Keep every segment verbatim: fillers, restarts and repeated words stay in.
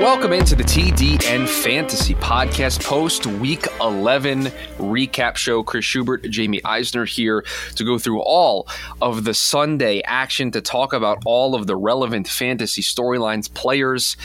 Welcome into the T D N Fantasy Podcast post Week eleven recap show. Chris Schubert, Jamie Eisner here to go through all of the Sunday action, to talk about all of the relevant fantasy storylines, players,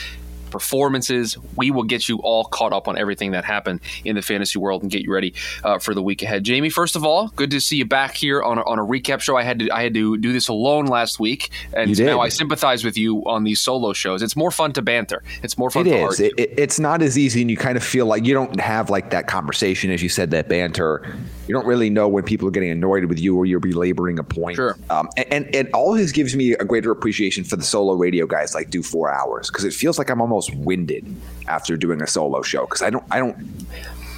performances. We will get you all caught up on everything that happened in the fantasy world and get you ready uh, for the week ahead. Jamie, first of all, good to see you back here on a, on a recap show. I had to I had to do this alone last week, and now I sympathize with you on these solo shows. It's more fun to banter. It's more fun. It to is. Argue. It, it's not as easy, and you kind of feel like you don't have like that conversation, as you said, that banter. You don't really know when people are getting annoyed with you or you're belaboring a point. Sure. Um, and, and and all this gives me a greater appreciation for the solo radio guys, like do four hours, because it feels like I'm almost winded after doing a solo show, because I don't I don't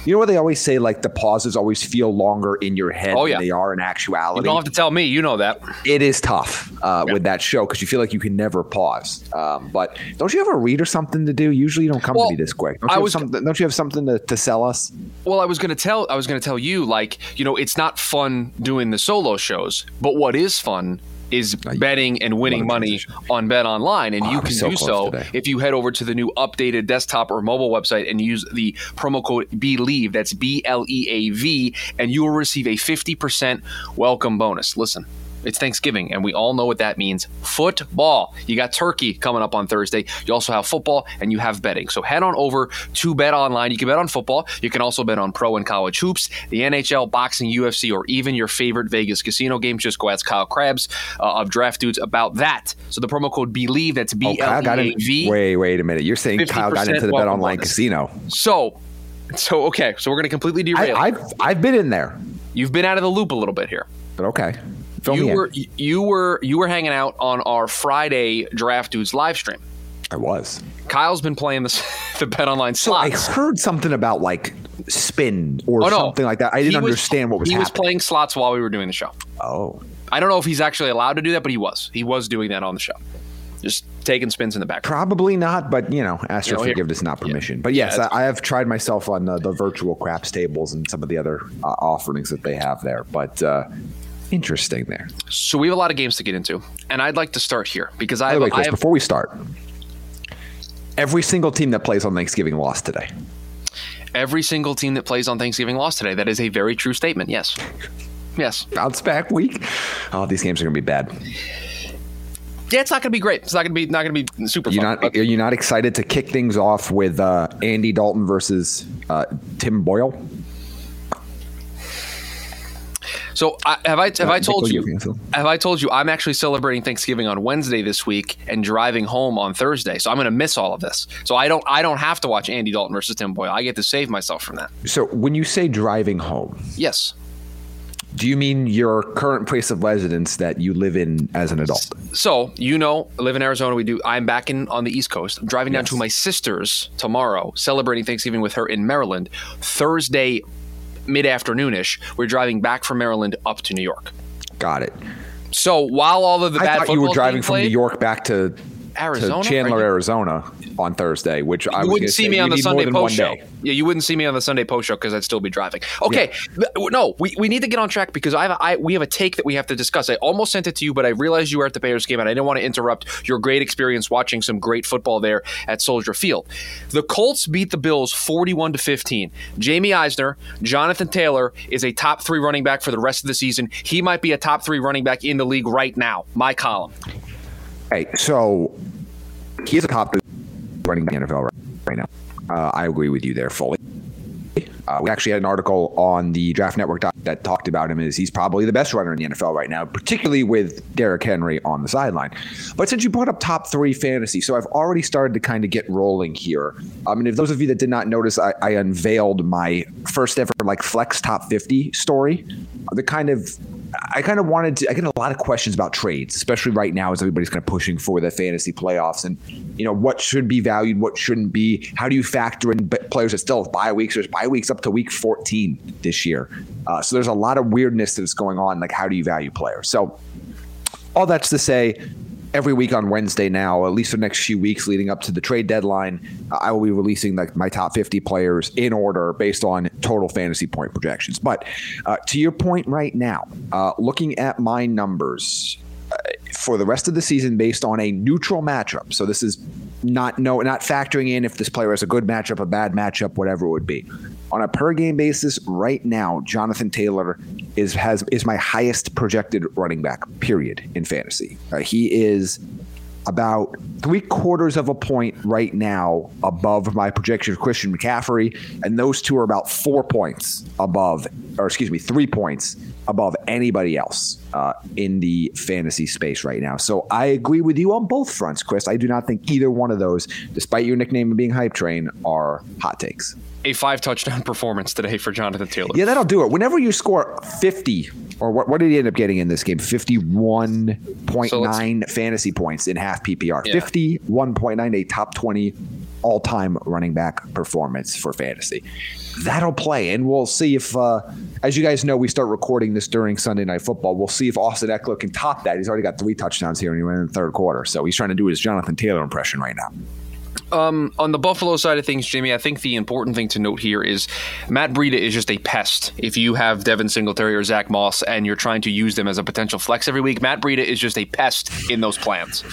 you know what they always say, like the pauses always feel longer in your head oh, yeah. than they are in actuality. You don't have to tell me, you know that. It is tough uh, yeah. with that show, because you feel like you can never pause. Um, but don't you have a read or something to do? Usually you don't come well, to me this quick. Don't you, I was, have, some, don't you have something to, to sell us? Well, I was going to tell I was going to tell you, like, you know, it's not fun doing the solo shows, but what is fun is betting and winning money on BetOnline, and you can do so if you head over to the new updated desktop or mobile website and use the promo code BELIEVE, that's B L E A V, and you will receive a fifty percent welcome bonus. Listen, it's Thanksgiving, and we all know what that means. Football. You got turkey coming up on Thursday. You also have football, and you have betting. So head on over to BetOnline. You can bet on football. You can also bet on pro and college hoops, the N H L, boxing, U F C, or even your favorite Vegas casino games. Just go ask Kyle Krabs uh, of Draft Dudes about that. So the promo code BELIEVE, that's B L E A V. Oh, wait, wait a minute. You're saying Kyle got into the BetOnline casino. So, so okay. So we're going to completely derail. I, I've, I've been in there. You've been out of the loop a little bit here. But okay. You were you were you were hanging out on our Friday Draft Dudes live stream. I was. Kyle's been playing the the BetOnline slots. So I heard something about like spin or oh, no. something like that. I didn't was, understand what was he happening. He was playing slots while we were doing the show. Oh, I don't know if he's actually allowed to do that, but he was. He was doing that on the show. Just taking spins in the background. Probably not, but, you know, ask for forgiveness, not permission. Yeah. But, yes, yeah, I, I have tried myself on uh, the virtual craps tables and some of the other uh, offerings that they have there. But uh, interesting there. So we have a lot of games to get into, and I'd like to start here because I have, way, Chris, I have before we start, every single team that plays on Thanksgiving lost today. Every single team that plays on Thanksgiving lost today. That is a very true statement. Yes. Yes. Bounce back week. Oh, these games are going to be bad. Yeah, it's not going to be great. It's not going to be not going to be super. You're fun. Not, are you not excited to kick things off with uh, Andy Dalton versus uh, Tim Boyle? So I, have I have I told you have I told you I'm actually celebrating Thanksgiving on Wednesday this week and driving home on Thursday, so I'm going to miss all of this. So I don't I don't have to watch Andy Dalton versus Tim Boyle. I get to save myself from that. So when you say driving home, yes. Do you mean your current place of residence that you live in as an adult? So, you know, I live in Arizona. We do. I'm back in on the East Coast. I'm driving down yes. to my sister's tomorrow, celebrating Thanksgiving with her in Maryland. Thursday, mid-afternoon-ish, we're driving back from Maryland up to New York. Got it. So while all of the I bad football you were driving from played, New York back to Arizona, to Chandler, you, Arizona on Thursday, which you I was wouldn't see say, me on the Sunday post show. Yeah, you wouldn't see me on the Sunday post show because I'd still be driving. Okay, yeah. no, we, we need to get on track because I, have a, I we have a take that we have to discuss. I almost sent it to you, but I realized you were at the Bears game and I didn't want to interrupt your great experience watching some great football there at Soldier Field. The Colts beat the Bills forty-one to fifteen. Jamie Eisner, Jonathan Taylor is a top three running back for the rest of the season. He might be a top three running back in the league right now. My column. Hey, so he's a top running back in the N F L right, right now. Uh, I agree with you there fully. Uh, we actually had an article on the Draft Network that talked about him as he's probably the best runner in the N F L right now, particularly with Derrick Henry on the sideline. But since you brought up top three fantasy, so I've already started to kind of get rolling here. I mean, if those of you that did not notice, I, I unveiled my first ever like flex top fifty story. The kind of I kind of wanted to, I get a lot of questions about trades, especially right now as everybody's kind of pushing for the fantasy playoffs and, you know, what should be valued, what shouldn't be. How do you factor in players that still have bye weeks? There's bye weeks up to week fourteen this year. Uh, so there's a lot of weirdness that's going on. Like, how do you value players? So all that's to say, every week on Wednesday now, at least for the next few weeks leading up to the trade deadline, I will be releasing like my top fifty players in order based on total fantasy point projections. But uh, to your point right now, uh, looking at my numbers uh, for the rest of the season based on a neutral matchup. So this is not no not factoring in if this player has a good matchup, a bad matchup, whatever it would be. On a per game basis right now, Jonathan Taylor is has is my highest projected running back, period, in fantasy. Uh, he is about three quarters of a point right now above my projection of Christian McCaffrey, and those two are about four points above, or excuse me, three points above anybody else uh, in the fantasy space right now. So I agree with you on both fronts, Chris. I do not think either one of those, despite your nickname of being Hype Train, are hot takes. A five touchdown performance today for Jonathan Taylor. Yeah, that'll do it. Whenever you score fifty, or what, what did he end up getting in this game? fifty-one point nine so fantasy points in half P P R. Yeah. fifty-one point nine, a top twenty all-time running back performance for fantasy. That'll play, and we'll see if, uh, as you guys know, we start recording this during Sunday Night Football. We'll see if Austin Eckler can top that. He's already got three touchdowns here, and he went in the third quarter. So he's trying to do his Jonathan Taylor impression right now. Um, on the Buffalo side of things, Jimmy, I think the important thing to note here is Matt Breida is just a pest. If you have Devin Singletary or Zach Moss and you're trying to use them as a potential flex every week, Matt Breida is just a pest in those plans.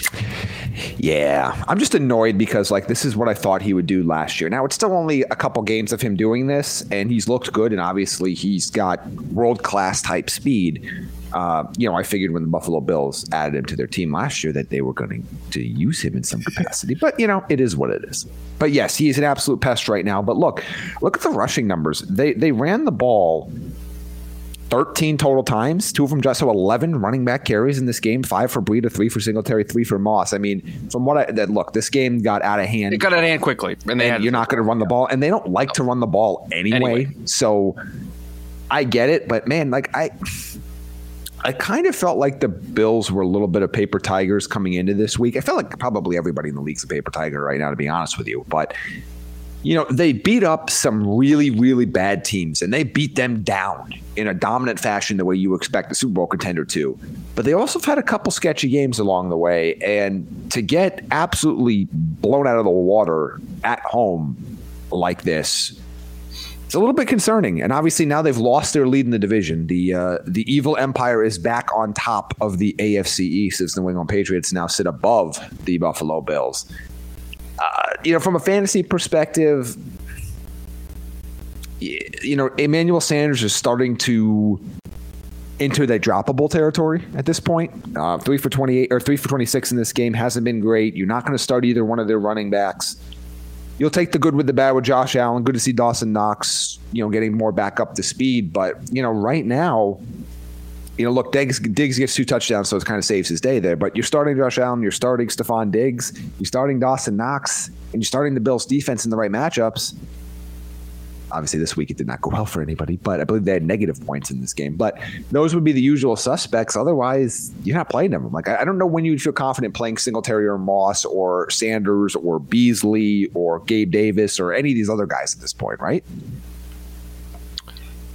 Yeah, I'm just annoyed because like this is what I thought he would do last year. Now, it's still only a couple games of him doing this, and he's looked good, and obviously he's got world-class type speed. Uh, you know, I figured when the Buffalo Bills added him to their team last year that they were going to use him in some capacity. But, you know, it is what it is. But, yes, he is an absolute pest right now. But, look, look at the rushing numbers. They they ran the ball thirteen total times, two of them just so eleven running back carries in this game, five for Breida, three for Singletary, three for Moss. I mean, from what I – look, this game got out of hand. It got out of hand quickly. And, they and had you're not going to run the ball. And they don't like no. to run the ball anyway. anyway. So I get it. But, man, like I – I kind of felt like the Bills were a little bit of paper tigers coming into this week. I felt like probably everybody in the league's a paper tiger right now, to be honest with you. But, you know, they beat up some really, really bad teams, and they beat them down in a dominant fashion the way you expect a Super Bowl contender to. But they also have had a couple sketchy games along the way, and to get absolutely blown out of the water at home like this, it's a little bit concerning, and obviously now they've lost their lead in the division. The uh, the evil empire is back on top of the A F C East as the New England Patriots now sit above the Buffalo Bills. Uh, you know, from a fantasy perspective, you know, Emmanuel Sanders is starting to enter that droppable territory at this point. Uh, three for twenty-eight or three for twenty-six in this game hasn't been great. You're not going to start either one of their running backs. You'll take the good with the bad with Josh Allen. Good to see Dawson Knox, you know, getting more back up to speed. But, you know, right now, you know, look, Diggs, Diggs gets two touchdowns, so it kind of saves his day there. But you're starting Josh Allen, you're starting Stephon Diggs, you're starting Dawson Knox, and you're starting the Bills defense in the right matchups. Obviously, this week it did not go well for anybody, but I believe they had negative points in this game. But those would be the usual suspects. Otherwise, you're not playing them. Like, I don't know when you'd feel confident playing Singletary or Moss or Sanders or Beasley or Gabe Davis or any of these other guys at this point, right?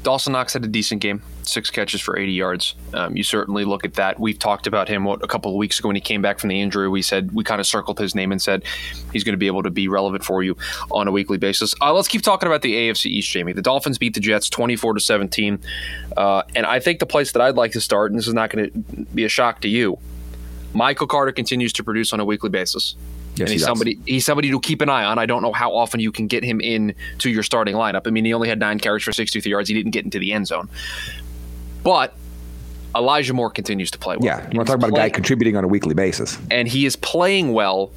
Dawson Knox had a decent game, six catches for eighty yards. Um, you certainly look at that. We've talked about him what, a couple of weeks ago when he came back from the injury. We said we kind of circled his name and said he's going to be able to be relevant for you on a weekly basis. Uh, let's keep talking about the A F C East, Jamie. The Dolphins beat the Jets twenty-four to seventeen, uh, and I think the place that I'd like to start, and this is not going to be a shock to you, Michael Carter continues to produce on a weekly basis. Yes, and he's he somebody he's somebody to keep an eye on. I don't know how often you can get him in to your starting lineup. I mean, he only had nine carries for sixty-three yards. He didn't get into the end zone. But Elijah Moore continues to play well. Yeah, we're talking about playing, a guy contributing on a weekly basis. And he is playing well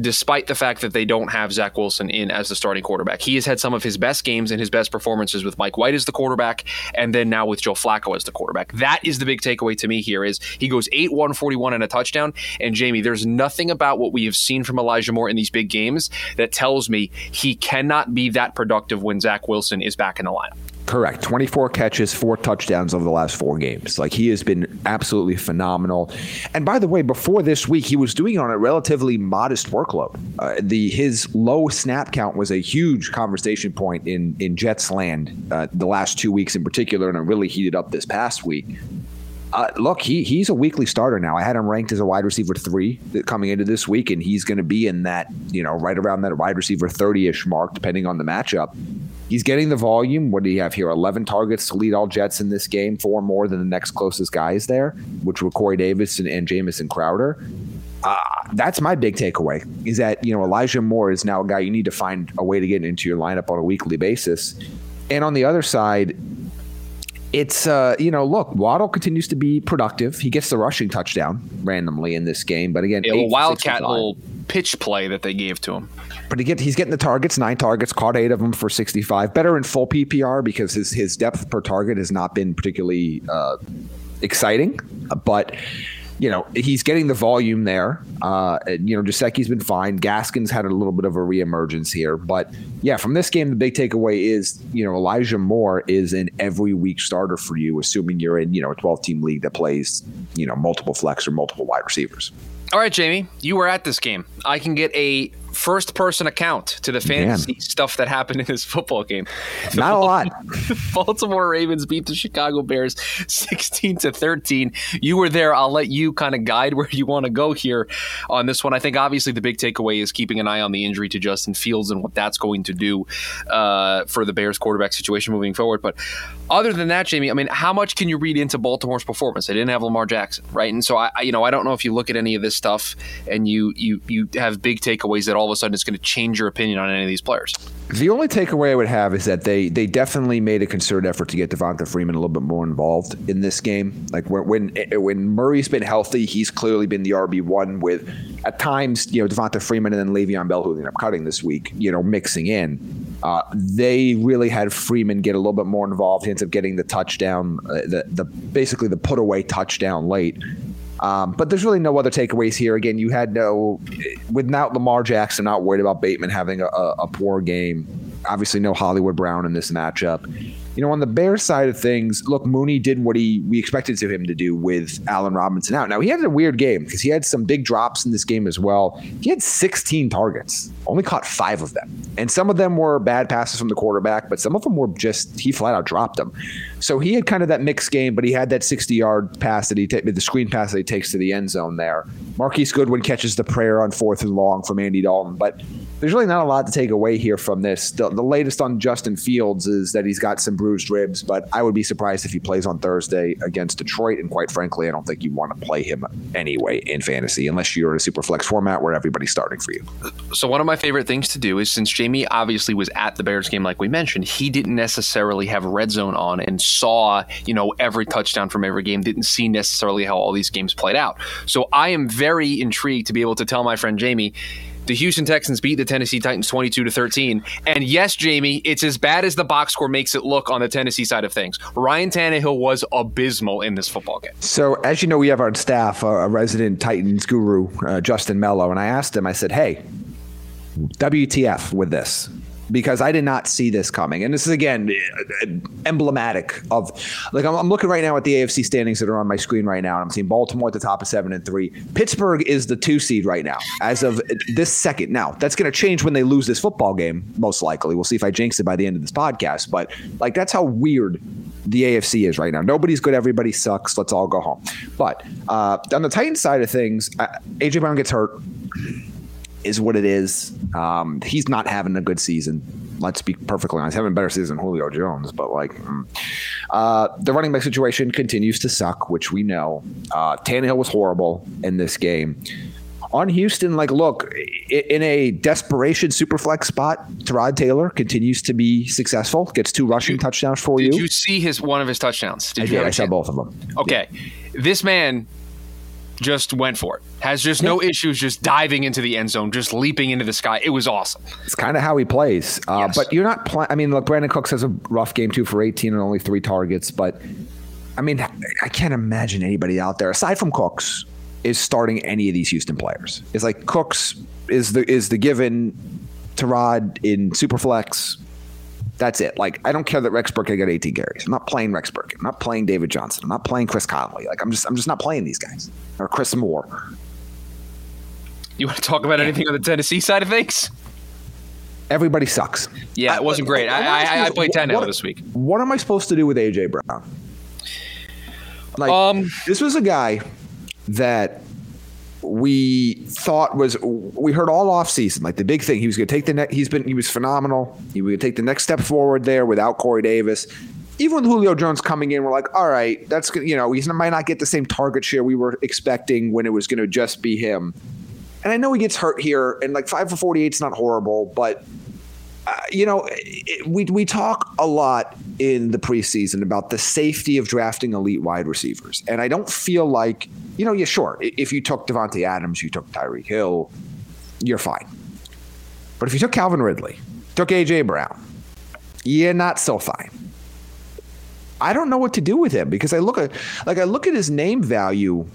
despite the fact that they don't have Zach Wilson in as the starting quarterback. He has had some of his best games and his best performances with Mike White as the quarterback and then now with Joe Flacco as the quarterback. That is the big takeaway to me here is he goes eight one forty-one and a touchdown. And, Jamie, there's nothing about what we have seen from Elijah Moore in these big games that tells me he cannot be that productive when Zach Wilson is back in the lineup. Correct. twenty-four catches, four touchdowns over the last four games. Like, he has been absolutely phenomenal. And by the way, before this week, he was doing it on a relatively modest workload. Uh, the his low snap count was a huge conversation point in, in Jets land uh, the last two weeks in particular, and it really heated up this past week. Uh, look, he he's a weekly starter now. I had him ranked as a wide receiver three coming into this week, and he's going to be in that, you know, right around that wide receiver thirty-ish mark, depending on the matchup. He's getting the volume. What do you have here? eleven targets to lead all Jets in this game, four more than the next closest guys there, which were Corey Davis and, and Jamison Crowder. Uh, that's my big takeaway is that, you know, Elijah Moore is now a guy you need to find a way to get into your lineup on a weekly basis. And on the other side, it's, uh, you know, look, Waddle continues to be productive. He gets the rushing touchdown randomly in this game. But again, yeah, a wildcat little pitch play that they gave to him. But again, he's getting the targets, nine targets, caught eight of them for sixty-five. Better in full P P R because his, his depth per target has not been particularly uh, exciting. But, you know, he's getting the volume there. Uh, you know, Gesicki's been fine. Gaskin's had a little bit of a reemergence here. But, yeah, from this game, the big takeaway is, you know, Elijah Moore is an every week starter for you, assuming you're in, you know, a twelve-team league that plays, you know, multiple flex or multiple wide receivers. All right, Jamie, you were at this game. I can get a first-person account to the fantasy Man. stuff that happened in this football game. The Not Baltimore, a lot. Baltimore Ravens beat the Chicago Bears sixteen to thirteen. You were there. I'll let you kind of guide where you want to go here on this one. I think obviously the big takeaway is keeping an eye on the injury to Justin Fields and what that's going to do uh, for the Bears quarterback situation moving forward. But other than that, Jamie, I mean, how much can you read into Baltimore's performance? They didn't have Lamar Jackson, right? And so I, you know, I don't know if you look at any of this stuff and you you you have big takeaways that all of a sudden it's going to change your opinion on any of these players. The only takeaway I would have is that they they definitely made a concerted effort to get Devonta Freeman a little bit more involved in this game. Like when when, when Murray's been healthy, he's clearly been the R B one with at times, you know, Devonta Freeman and then Le'Veon Bell, who ended up cutting this week, you know, mixing in. Uh, they really had Freeman get a little bit more involved. He ends up getting the touchdown, uh, the the basically the put away touchdown late. Um, but there's really no other takeaways here. Again, you had no – without Lamar Jackson, not worried about Bateman having a, a, a poor game. Obviously, no Hollywood Brown in this matchup. You know, on the Bears side of things, look, Mooney did what he we expected to him to do with Allen Robinson out. Now, he had a weird game because he had some big drops in this game as well. He had sixteen targets, only caught five of them. And some of them were bad passes from the quarterback, but some of them were just he flat out dropped them. So he had kind of that mixed game, but he had that sixty-yard pass that he ta- the screen pass that he takes to the end zone there. Marquise Goodwin catches the prayer on fourth and long from Andy Dalton, but there's really not a lot to take away here from this. The, the latest on Justin Fields is that he's got some bruised ribs, but I would be surprised if he plays on Thursday against Detroit. And quite frankly, I don't think you want to play him anyway in fantasy, unless you're in a super flex format where everybody's starting for you. So one of my favorite things to do is since Jamie obviously was at the Bears game, like we mentioned, he didn't necessarily have red zone on and saw, you know, every touchdown from every game, didn't see necessarily how all these games played out. So I am very intrigued to be able to tell my friend Jamie, the Houston Texans beat the Tennessee Titans twenty-two to thirteen. And yes, Jamie, it's as bad as the box score makes it look on the Tennessee side of things. Ryan Tannehill was abysmal in this football game. So as you know, we have on staff uh, a resident Titans guru, uh, Justin Mello. And I asked him, I said, hey, W T F with this? because I did not see this coming. And this is, again, emblematic of, like, I'm, I'm looking right now at the A F C standings that are on my screen right now, and I'm seeing Baltimore at the top of seven and three. Pittsburgh is the two seed right now as of this second. Now, that's going to change when they lose this football game, most likely. We'll see if I jinx it by the end of this podcast. But, like, that's how weird the A F C is right now. Nobody's good. Everybody sucks. Let's all go home. But uh, on the Titans side of things, uh, A J. Brown gets hurt. Is what it is. Um, he's not having a good season. Let's be perfectly honest. Having a better season than Julio Jones, but like mm. uh, the running back situation continues to suck, which we know. Uh, Tannehill was horrible in this game. On Houston, like, look, in a desperation superflex spot, Tyrod Taylor continues to be successful. Gets two rushing did, touchdowns for did you. Did you see his one of his touchdowns? Did I you did. I saw both of them. Okay, yeah. This man just went for it. Has just no issues just diving into the end zone, just leaping into the sky. It was awesome. It's kind of how he plays. Uh, yes. But you're not playing. I mean, look, Brandon Cooks has a rough game, too, for eighteen and only three targets. But, I mean, I can't imagine anybody out there, aside from Cooks, is starting any of these Houston players. It's like Cooks is the is the given to Rod in Superflex. That's it. Like, I don't care that Rex Burkhead got eighteen carries. I'm not playing Rex Burkhead. I'm not playing David Johnson. I'm not playing Chris Conley. Like, I'm just, I'm just not playing these guys. Or Chris Moore. You want to talk about anything on the Tennessee side of things? Everybody sucks. Yeah, it wasn't great. I, I, I played Tannehill this week. What am I supposed to do with A J. Brown? Like, um, this was a guy that we thought was, we heard all off season, like the big thing, he was going to take the next, he's been, he was phenomenal. He would take the next step forward there without Corey Davis. Even with Julio Jones coming in, we're like, all right, that's, you know, he might not get the same target share we were expecting when it was going to just be him. And I know he gets hurt here, and like five for forty-eight is not horrible, but uh, you know, it, we we talk a lot in the preseason about the safety of drafting elite wide receivers. And I don't feel like, you know, yeah, sure, if you took Devontae Adams, you took Tyreek Hill, you're fine. But if you took Calvin Ridley, took A J. Brown, you're not so fine. I don't know what to do with him because I look at, like, I look at his name value.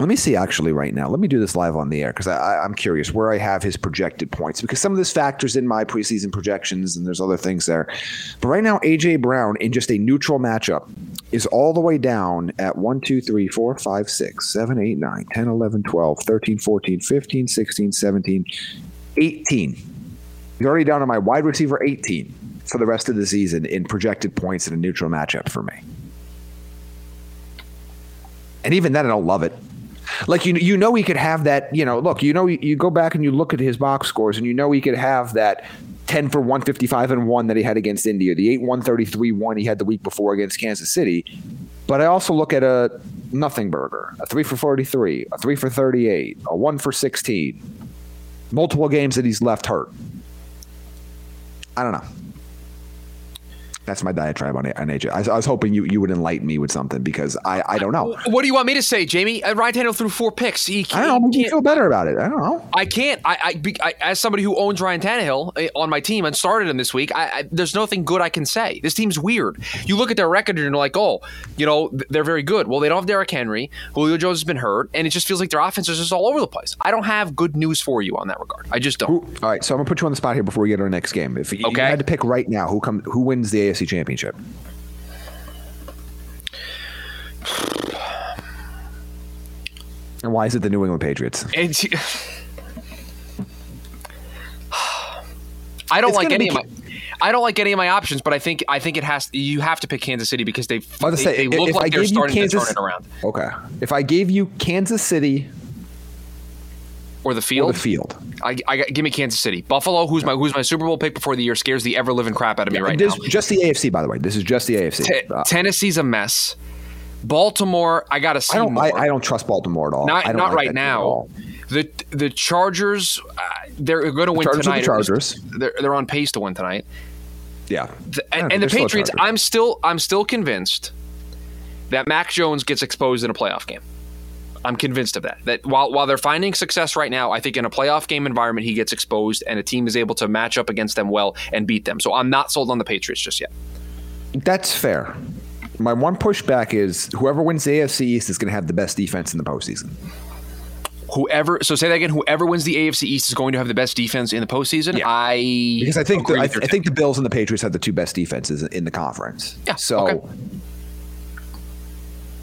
Let me see actually right now. Let me do this live on the air because I'm curious where I have his projected points because some of this factors in my preseason projections and there's other things there. But right now, A J. Brown in just a neutral matchup is all the way down at one, two, three, four, five, six, seven, eight, nine, ten, eleven, twelve, thirteen, fourteen, fifteen, sixteen, seventeen, eighteen. He's already down to my wide receiver eighteen for the rest of the season in projected points in a neutral matchup for me. And even then, I don't love it. Like, you you know he could have that, you know, look, you know, you go back and you look at his box scores and you know he could have that ten for one fifty-five and one that he had against India, the eight one thirty-three one he had the week before against Kansas City. But I also look at a nothing burger, a three for forty-three, a three for thirty-eight, a one for sixteen, multiple games that he's left hurt. I don't know. That's my diatribe on, on A J. I, I was hoping you, you would enlighten me with something because I, I don't know. What do you want me to say, Jamie? Ryan Tannehill threw four picks. He can't, I don't know. He can't. Feel better about it. I don't know. I can't. I, I, be, I as somebody who owns Ryan Tannehill on my team and started him this week, I, I, there's nothing good I can say. This team's weird. You look at their record and you're like, oh, you know, they're very good. Well, they don't have Derrick Henry. Julio Jones has been hurt, and it just feels like their offense is just all over the place. I don't have good news for you on that regard. I just don't. Who, all right, so I'm gonna put you on the spot here before we get to our next game. If you, okay. you had to pick right now, who come, who wins the A F C Championship? And why is it the New England Patriots? It's, I don't it's like any be, of my I don't like any of my options, but I think I think it has you have to pick Kansas City because they they, say, they if, look if like I they're starting Kansas, to turn it around. Okay. If I gave you Kansas City or the field, or the field. I, I give me Kansas City, Buffalo. Who's my who's my Super Bowl pick before the year? Scares the ever living crap out of me yeah, right now. Just the A F C, by the way. This is just the A F C. T- uh, Tennessee's a mess. Baltimore, I gotta see. I don't. More. I, I don't trust Baltimore at all. Not, I don't not like right now. The the Chargers, uh, they're going to win Chargers tonight. The Chargers. They're they're on pace to win tonight. Yeah. The, and, and the Patriots, I'm still I'm still convinced that Mac Jones gets exposed in a playoff game. I'm convinced of that. That while while they're finding success right now, I think in a playoff game environment, he gets exposed and a team is able to match up against them well and beat them. So I'm not sold on the Patriots just yet. That's fair. My one pushback is whoever wins the A F C East is going to have the best defense in the postseason. Whoever, so say that again. Whoever wins the A F C East is going to have the best defense in the postseason. Yeah. I because I think the, I, I think the Bills and the Patriots have the two best defenses in the conference. Yeah, so okay.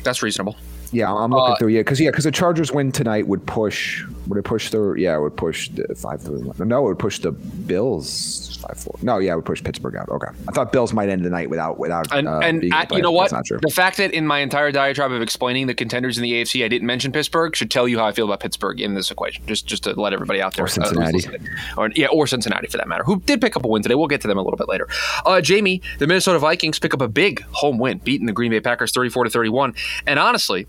That's reasonable. Yeah, I'm looking uh, through. Yeah, because yeah, because the Chargers win tonight would push. Would it push the? Yeah, it would push the five three one. No, it would push the Bills five four. No, yeah, it would push Pittsburgh out. Okay, I thought Bills might end the night without without. And, uh, and being I, you know what? The fact that in my entire diatribe of explaining the contenders in the A F C, I didn't mention Pittsburgh should tell you how I feel about Pittsburgh in this equation. Just just to let everybody out there. Or Cincinnati, uh, or yeah, or Cincinnati for that matter, who did pick up a win today. We'll get to them a little bit later. Uh, Jamie, the Minnesota Vikings pick up a big home win, beating the Green Bay Packers thirty four to thirty one. And honestly,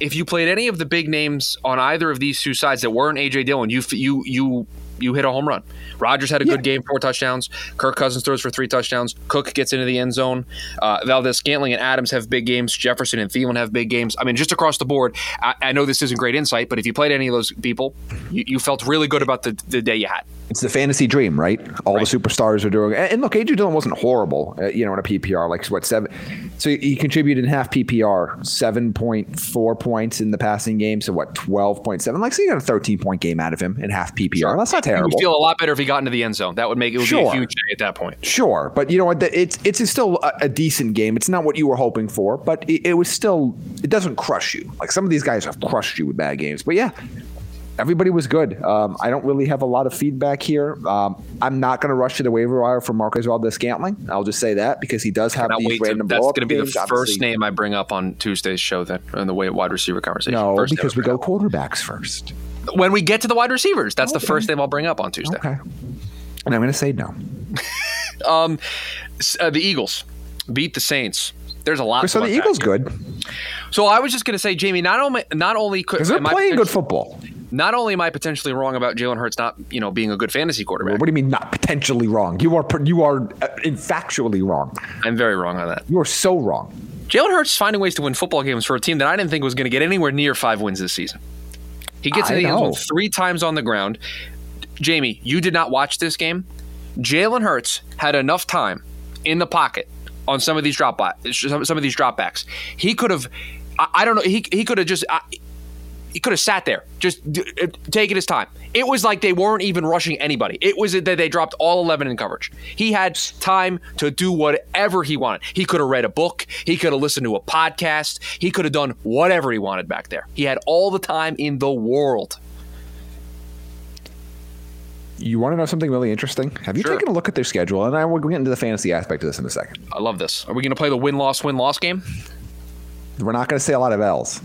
if you played any of the big names on either of these two sides that weren't A J Dillon, you you you you hit a home run. Rodgers had a yeah. good game, four touchdowns. Kirk Cousins throws for three touchdowns. Cook gets into the end zone. Uh, Valdez-Scantling and Adams have big games. Jefferson and Thielen have big games. I mean, just across the board. I, I know this isn't great insight, but if you played any of those people, you, you felt really good about the, the day you had. It's the fantasy dream, right? All right. The superstars are doing. And look, A J Dillon wasn't horrible, uh, you know, in a P P R. Like, what, seven? So he contributed in half P P R, seven point four points in the passing game. So, what, twelve point seven? Like, so you got a thirteen-point game out of him in half P P R. Sure. That's not terrible. You would feel a lot better if he got into the end zone. That would make it would sure. be a huge day at that point. Sure. But, you know what? It's, it's still a, a decent game. It's not what you were hoping for, but it, it was still – it doesn't crush you. Like, some of these guys have crushed you with bad games. But, yeah. Everybody was good. Um, I don't really have a lot of feedback here. Um, I'm not going to rush to the waiver wire for Marquez Valdez-Scantling. I'll just say that because he does have these random blow-up games. That's going to be the first Obviously. name I bring up on Tuesday's show then, in the wide receiver conversation. No, first because we go up. quarterbacks first. When we get to the wide receivers, that's okay. the first name I'll bring up on Tuesday. Okay. And I'm going to say no. um, uh, the Eagles beat the Saints. There's a lot. So the Eagles here. good. So I was just going to say, Jamie, not only not only could because they're playing good football. Not only am I potentially wrong about Jalen Hurts not, you know, being a good fantasy quarterback. What do you mean not potentially wrong? You are you are factually wrong. I'm very wrong on that. You are so wrong. Jalen Hurts is finding ways to win football games for a team that I didn't think was going to get anywhere near five wins this season. He gets in the end zone three times on the ground. Jamie, you did not watch this game. Jalen Hurts had enough time in the pocket on some of these drop by, some, some of these dropbacks. He could have. I, I don't know. He he could have just. I, He could have sat there, just taking his time. It was like they weren't even rushing anybody. It was that they dropped all eleven in coverage. He had time to do whatever he wanted. He could have read a book. He could have listened to a podcast. He could have done whatever he wanted back there. He had all the time in the world. You want to know something really interesting? Have you sure. taken a look at their schedule? And I will get into the fantasy aspect of this in a second. I love this. Are we going to play the win-loss, win-loss game? We're not going to say a lot of L's.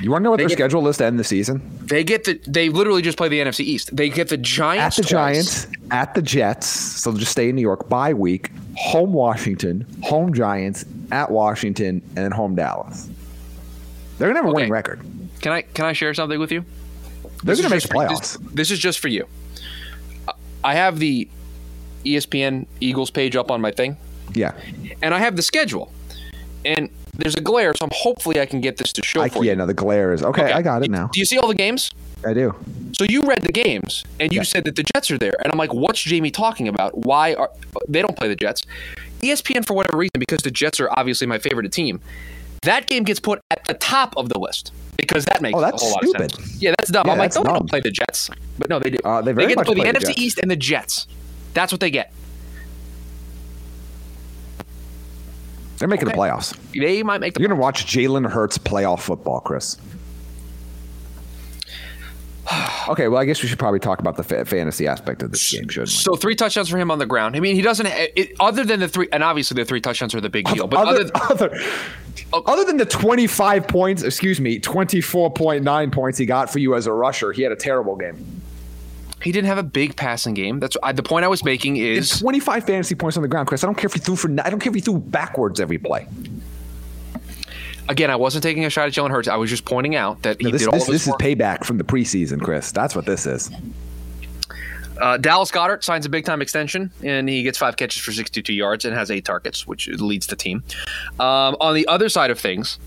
You want to know what they their get, schedule is to end the season? They get the they literally just play the N F C East. They get the Giants at the twice. Giants, at the Jets. So they'll just stay in New York. Bye week, home Washington, home Giants, at Washington, and then home Dallas. They're gonna have a okay. winning record. Can I can I share something with you? They're this gonna make the playoffs. For, this, this is just for you. I have the E S P N Eagles page up on my thing. Yeah, and I have the schedule, and. There's a glare, so I'm hopefully I can get this to show I, for yeah, you. Yeah, no, the glare is okay, okay. I got it now. Do you see all the games? I do. So you read the games, and you yeah. said that the Jets are there, and I'm like, what's Jamie talking about? Why are they don't play the Jets? E S P N for whatever reason, because the Jets are obviously my favorite team. That game gets put at the top of the list because that makes oh, that's a whole stupid. lot of sense. Yeah, that's dumb. Yeah, I'm like, no, they don't play the Jets, but no, they do. Uh, they, very they get much to play, play the, the N F C Jets. East and the Jets. That's what they get. They're making okay. the playoffs. They might make the You're playoffs. You're going to watch Jalen Hurts playoff football, Chris. Okay, well, I guess we should probably talk about the fa- fantasy aspect of this game, shouldn't we? So three touchdowns for him on the ground. I mean, he doesn't – other than the three – and obviously the three touchdowns are the big deal. But Other, other, other, okay. other than the twenty-five points – excuse me, twenty-four point nine points he got for you as a rusher, he had a terrible game. He didn't have a big passing game. That's I, the point I was making is it's twenty-five fantasy points on the ground, Chris. I don't care if he threw for. I don't care if he threw backwards every play. Again, I wasn't taking a shot at Jalen Hurts. I was just pointing out that no, he this, did all this. This work. Is payback from the preseason, Chris. That's what this is. Uh, Dallas Goedert signs a big-time extension, and he gets five catches for sixty-two yards and has eight targets, which leads the team. Um, on the other side of things.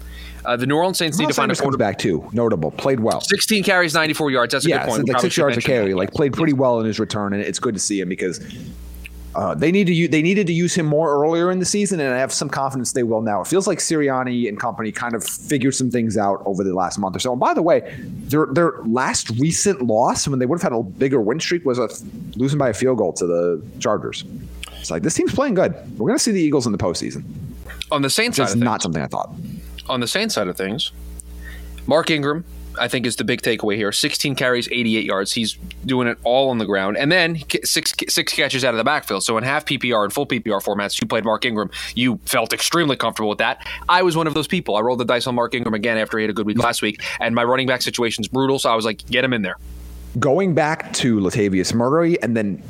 Uh, the New Orleans Saints need to find a quarterback too. Notable, played well. sixteen carries, ninety-four yards. That's a yeah, good point. Yeah, so like six yards a carry. That. Like played pretty well in his return, and it's good to see him because Uh, they need to use, they needed to use him more earlier in the season, and I have some confidence they will now. It feels like Sirianni and company kind of figured some things out over the last month or so. And by the way, their their last recent loss, when they would have had a bigger win streak, was a, losing by a field goal to the Chargers. It's like, this team's playing good. We're going to see the Eagles in the postseason. On the Saints side of things. It's not something I thought. On the Saints side of things, Mark Ingram, I think, is the big takeaway here. sixteen carries, eighty-eight yards. He's doing it all on the ground. And then six six catches out of the backfield. So in half P P R and full P P R formats, you played Mark Ingram. You felt extremely comfortable with that. I was one of those people. I rolled the dice on Mark Ingram again after he had a good week last week. And my running back situation's brutal, so I was like, get him in there. Going back to Latavius Murray and then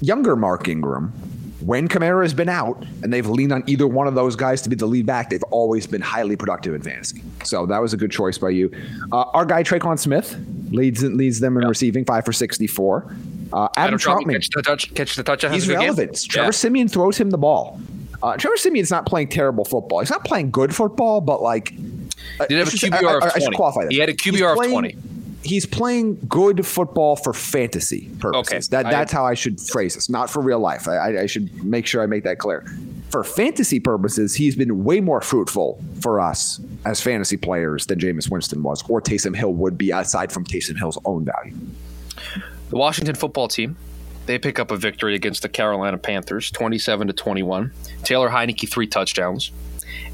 younger Mark Ingram, when Kamara has been out and they've leaned on either one of those guys to be the lead back, they've always been highly productive in fantasy. So that was a good choice by you. Uh, our guy, Traquan Smith, leads leads them in yep. receiving, five for sixty-four. Uh, Adam Troutman, catch the touch, catch the touch. He's relevant. Game. Trevor yeah. Siemian throws him the ball. Uh, Trevor Siemian's not playing terrible football. He's not playing good football, but like... Uh, Did have a QBR I, of I, I should qualify that. He had a Q B R playing, of twenty. He's playing good football for fantasy purposes. Okay. That That's I, how I should phrase this, not for real life. I, I should make sure I make that clear. For fantasy purposes, he's been way more fruitful for us as fantasy players than Jameis Winston was, or Taysom Hill would be, aside from Taysom Hill's own value. The Washington football team, they pick up a victory against the Carolina Panthers, twenty-seven to twenty-one. Taylor Heineke, three touchdowns.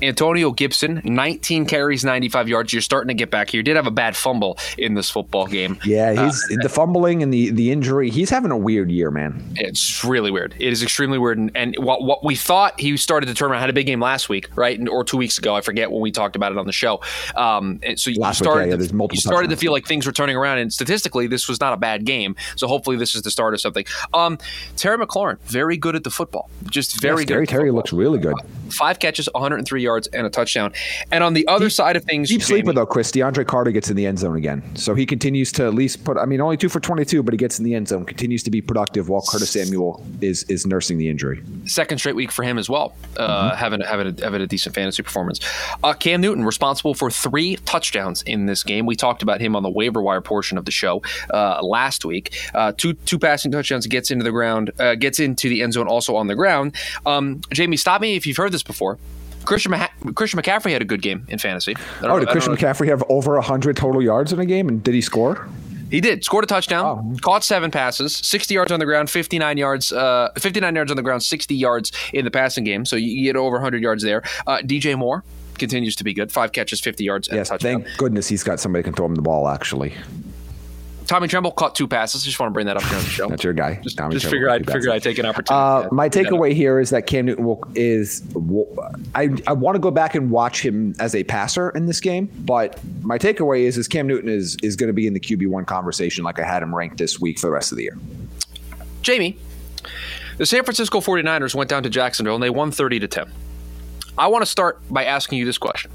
Antonio Gibson, nineteen carries, ninety-five yards. You're starting to get back here. He did have a bad fumble in this football game. Yeah, he's uh, the fumbling and the, the injury. He's having a weird year, man. It's really weird. It is extremely weird. And, and what, what we thought he started to turn around, had a big game last week, right? Or two weeks ago. I forget when we talked about it on the show. Um, and so you last started, week, yeah, to, yeah, multiple you started to feel like things were turning around. And statistically, this was not a bad game. So hopefully this is the start of something. Um, Terry McLaurin, very good at the football. Just very yes, good. Terry, Terry looks really good. Five catches, one hundred three yards and a touchdown. And on the other deep, side of things, keep sleeping though, Chris. DeAndre Carter gets in the end zone again, so he continues to at least put. I mean, only two for twenty-two, but he gets in the end zone, continues to be productive while Curtis Samuel is is nursing the injury. Second straight week for him as well, uh, mm-hmm. having having a, having a decent fantasy performance. Uh, Cam Newton responsible for three touchdowns in this game. We talked about him on the waiver wire portion of the show uh, last week. Uh, two two passing touchdowns, gets into the ground, uh, gets into the end zone, also on the ground. Um, Jamie, stop me if you've heard this before. Christian, Mah- Christian McCaffrey had a good game in fantasy. Oh, did know, Christian McCaffrey have over one hundred total yards in a game, and did he score? He did. Scored a touchdown, oh. caught seven passes, sixty yards on the ground, fifty-nine yards uh, fifty-nine yards on the ground, sixty yards in the passing game, so you get over one hundred yards there. Uh, D J Moore continues to be good, five catches, fifty yards, and yes, a touchdown. Thank goodness he's got somebody who can throw him the ball, actually. Tommy Tremble caught two passes. Just want to bring that up here on the show. That's your guy. Just, just figure I'd figure I'd take an opportunity. Uh, my takeaway here is that Cam Newton will, is will, I I want to go back and watch him as a passer in this game, but my takeaway is is Cam Newton is is going to be in the Q B one conversation like I had him ranked this week for the rest of the year. Jamie, the San Francisco forty-niners went down to Jacksonville and they won thirty to ten. I want to start by asking you this question.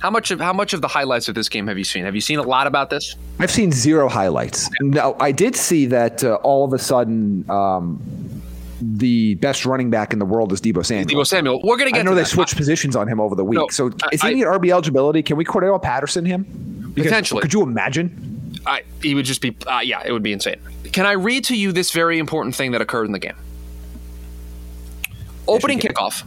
How much of how much of the highlights of this game have you seen? Have you seen a lot about this? I've seen zero highlights. No, I did see that uh, all of a sudden um, the best running back in the world is Deebo Samuel. Deebo Samuel. We're gonna get. I know to they that. switched I, positions on him over the week. No, so is he I, need R B eligibility? Can we Cordell Patterson him? Because potentially. Could you imagine? I, he would just be. Uh, yeah, it would be insane. Can I read to you this very important thing that occurred in the game? Opening kickoff.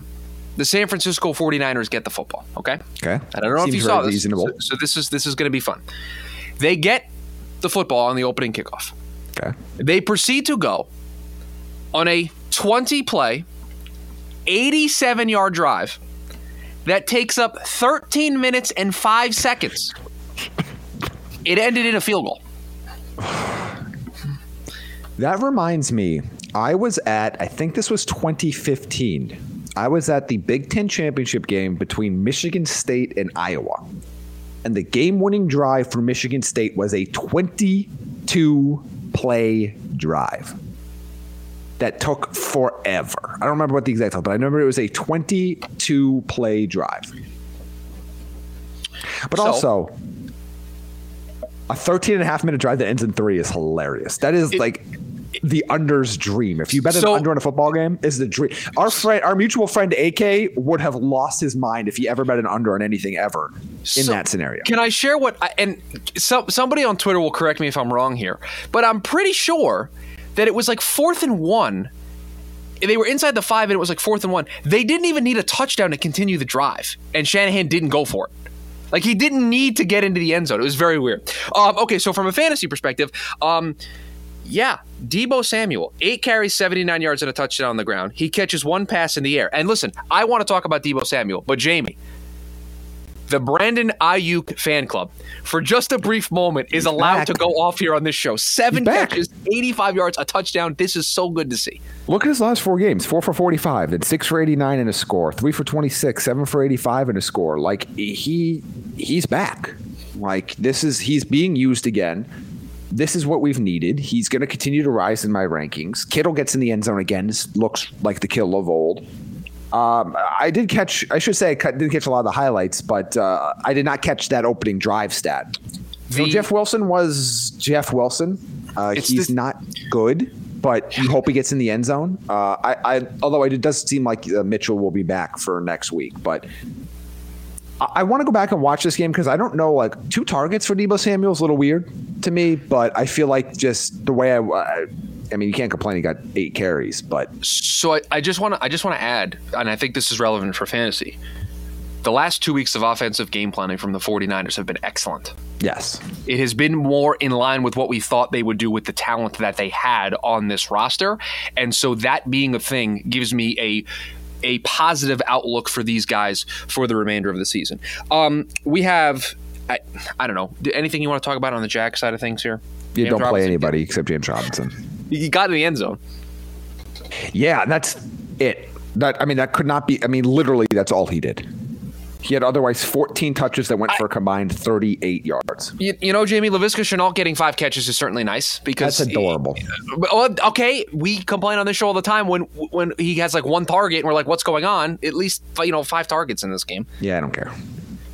The San Francisco forty-niners get the football, okay? Okay. And I don't know Seems if you saw this, reasonable. so, so this is this is going to be fun. They get the football on the opening kickoff. Okay. They proceed to go on a twenty-play, eighty-seven-yard drive that takes up thirteen minutes and five seconds. It ended in a field goal. That reminds me, I was at, I think this was twenty fifteen. I was at the Big Ten championship game between Michigan State and Iowa, and the game-winning drive for Michigan State was a twenty-two play drive that took forever. I don't remember what the exact time, but I remember it was a twenty-two play drive. But so, also, a thirteen and a half minute drive that ends in three is hilarious. That is it, like... the under's dream. If you bet an so, under in a football game, is the dream. Our friend, our mutual friend A K would have lost his mind if he ever bet an under on anything ever in so that scenario. Can I share what I, and so, somebody on Twitter will correct me if I'm wrong here, but I'm pretty sure that it was like fourth and one they were inside the five and it was like fourth and one. They didn't even need a touchdown to continue the drive, and Shanahan didn't go for it. Like, he didn't need to get into the end zone. It was very weird. Um, okay, so from a fantasy perspective, um, yeah, Deebo Samuel, eight carries, seventy-nine yards, and a touchdown on the ground. He catches one pass in the air. And listen, I want to talk about Deebo Samuel, but Jamie, the Brandon Ayuk fan club, for just a brief moment, is allowed to go off here on this show. Seven catches, eighty-five yards, a touchdown. This is so good to see. Look at his last four games. Four for forty-five, then six for eighty-nine and a score. Three for twenty-six, seven for eighty-five and a score. Like, he he's back. Like, this is he's being used again. This is what we've needed. He's going to continue to rise in my rankings. Kittle gets in the end zone again. This looks like the Kittle of old. Um, I did catch, I should say I didn't catch a lot of the highlights, but uh, I did not catch that opening drive stat. So the, Jeff Wilson was Jeff Wilson. Uh, he's the, not good, but you hope he gets in the end zone. Uh, I, I although it does seem like uh, Mitchell will be back for next week, but I, I want to go back and watch this game because I don't know, like, two targets for Deebo Samuel is a little weird to me, but I feel like just the way I, I I mean, you can't complain he got eight carries, but so I, I just want to I just want to add, and I think this is relevant for fantasy. The last two weeks of offensive game planning from the 49ers have been excellent. Yes. It has been more in line with what we thought they would do with the talent that they had on this roster. And so that being a thing gives me a a positive outlook for these guys for the remainder of the season. Um, we have I, I don't know. Anything you want to talk about on the Jack side of things here? You James don't Robinson? Play anybody except James Robinson. He got in the end zone. Yeah, that's it. That I mean, that could not be. I mean, literally, that's all he did. He had otherwise fourteen touches that went I, for a combined thirty-eight yards. You, you know, Jamie, Laviska Shenault getting five catches is certainly nice because that's adorable. He, okay, we complain on this show all the time when when he has like one target and we're like, what's going on? At least, you know, five targets in this game. Yeah, I don't care.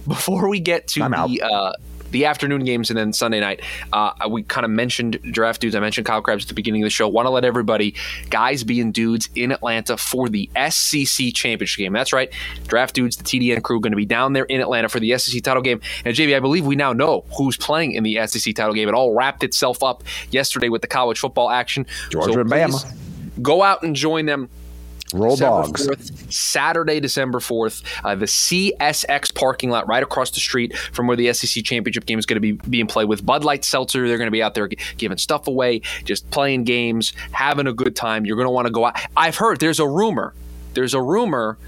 Before we get to I'm the. Out. Uh, The afternoon games and then Sunday night. Uh, we kind of mentioned Draft Dudes. I mentioned Kyle Krabs at the beginning of the show. Want to let everybody, guys being dudes in Atlanta for the S E C Championship game. That's right. Draft Dudes, the T D N crew, going to be down there in Atlanta for the S E C title game. And, J B, I believe we now know who's playing in the S E C title game. It all wrapped itself up yesterday with the college football action. Georgia so and Bama. Go out and join them. Roll Dogs. fourth, Saturday, December fourth, uh, the C S X parking lot right across the street from where the S E C Championship game is going to be being played with Bud Light Seltzer. They're going to be out there g- giving stuff away, just playing games, having a good time. You're going to want to go out. I've heard there's a rumor. There's a rumor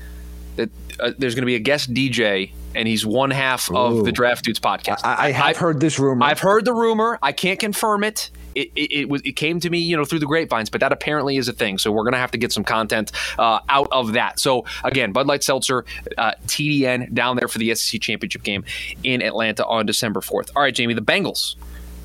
that uh, there's going to be a guest D J, and he's one half Ooh. of the Draft Dudes podcast. I, I have I've, heard this rumor. I've heard the rumor. I can't confirm it. It, it, it was it came to me, you know, through the grapevines, but that apparently is a thing. So we're gonna have to get some content uh, out of that. So again, Bud Light Seltzer, uh, T D N down there for the S E C Championship game in Atlanta on December fourth. All right, Jamie, the Bengals,